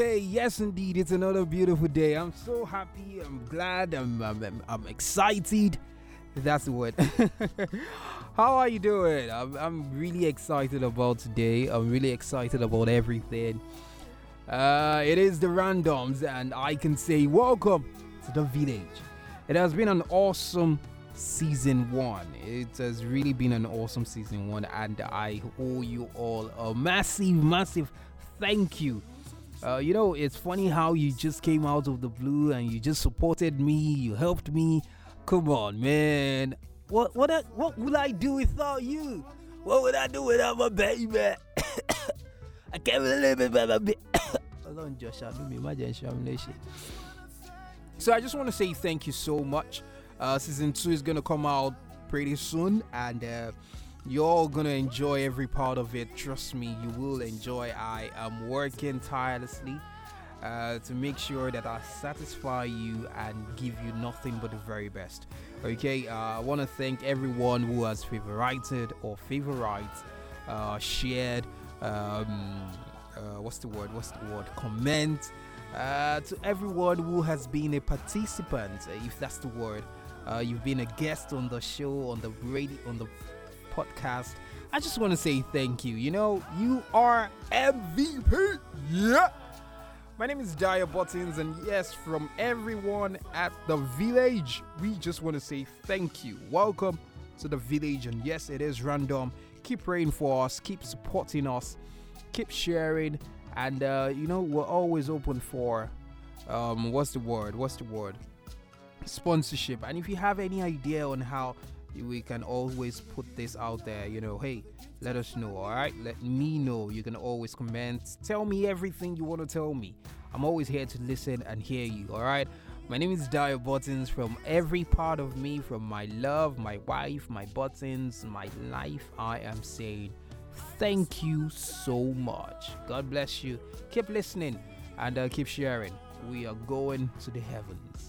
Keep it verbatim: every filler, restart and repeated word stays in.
Okay, yes indeed, it's another beautiful day. I'm so happy, I'm glad, I'm, I'm, I'm excited. That's the word. How are you doing? I'm, I'm really excited about today. I'm really excited about everything. Uh, it is the randoms, and I can say welcome to the village. It has been an awesome season one. It has really been an awesome season one, and I owe you all a massive, massive thank you. Uh, you know, it's funny how you just came out of the blue and you just supported me, you helped me. Come on, man. What what I, what would I do without you? What would I do without my baby? I can't believe it, baby. So I just want to say thank you so much. Uh, season two is going to come out pretty soon, and uh, you're all gonna enjoy every part of it. Trust me, you will enjoy. I am working tirelessly uh, to make sure that I satisfy you and give you nothing but the very best. Okay, uh, I want to thank everyone who has favorited or favorites, uh, shared, um, uh, what's the word? What's the word? Comment. Uh, to everyone who has been a participant, if that's the word. Uh, you've been a guest on the show, on the radio, on the podcast. I just want to say thank you. You know, you are M V P. Yeah. My name is Dio Buttons, and yes, from everyone at the village, we just want to say thank you. Welcome to the village, and yes, it is random. Keep praying for us, keep supporting us, keep sharing, and uh, you know, we're always open for um, what's the word? What's the word? Sponsorship. And if you have any idea on how we can always put this out there, you know, hey, let us know. All right, let me know. You can always comment, tell me everything you want to tell me. I'm always here to listen and hear you. All right, my name is Dio Buttons. From every part of me, from my love, my wife, my buttons, my life, I am saying thank you so much. God bless you. Keep listening and uh, keep sharing. We are going to the heavens.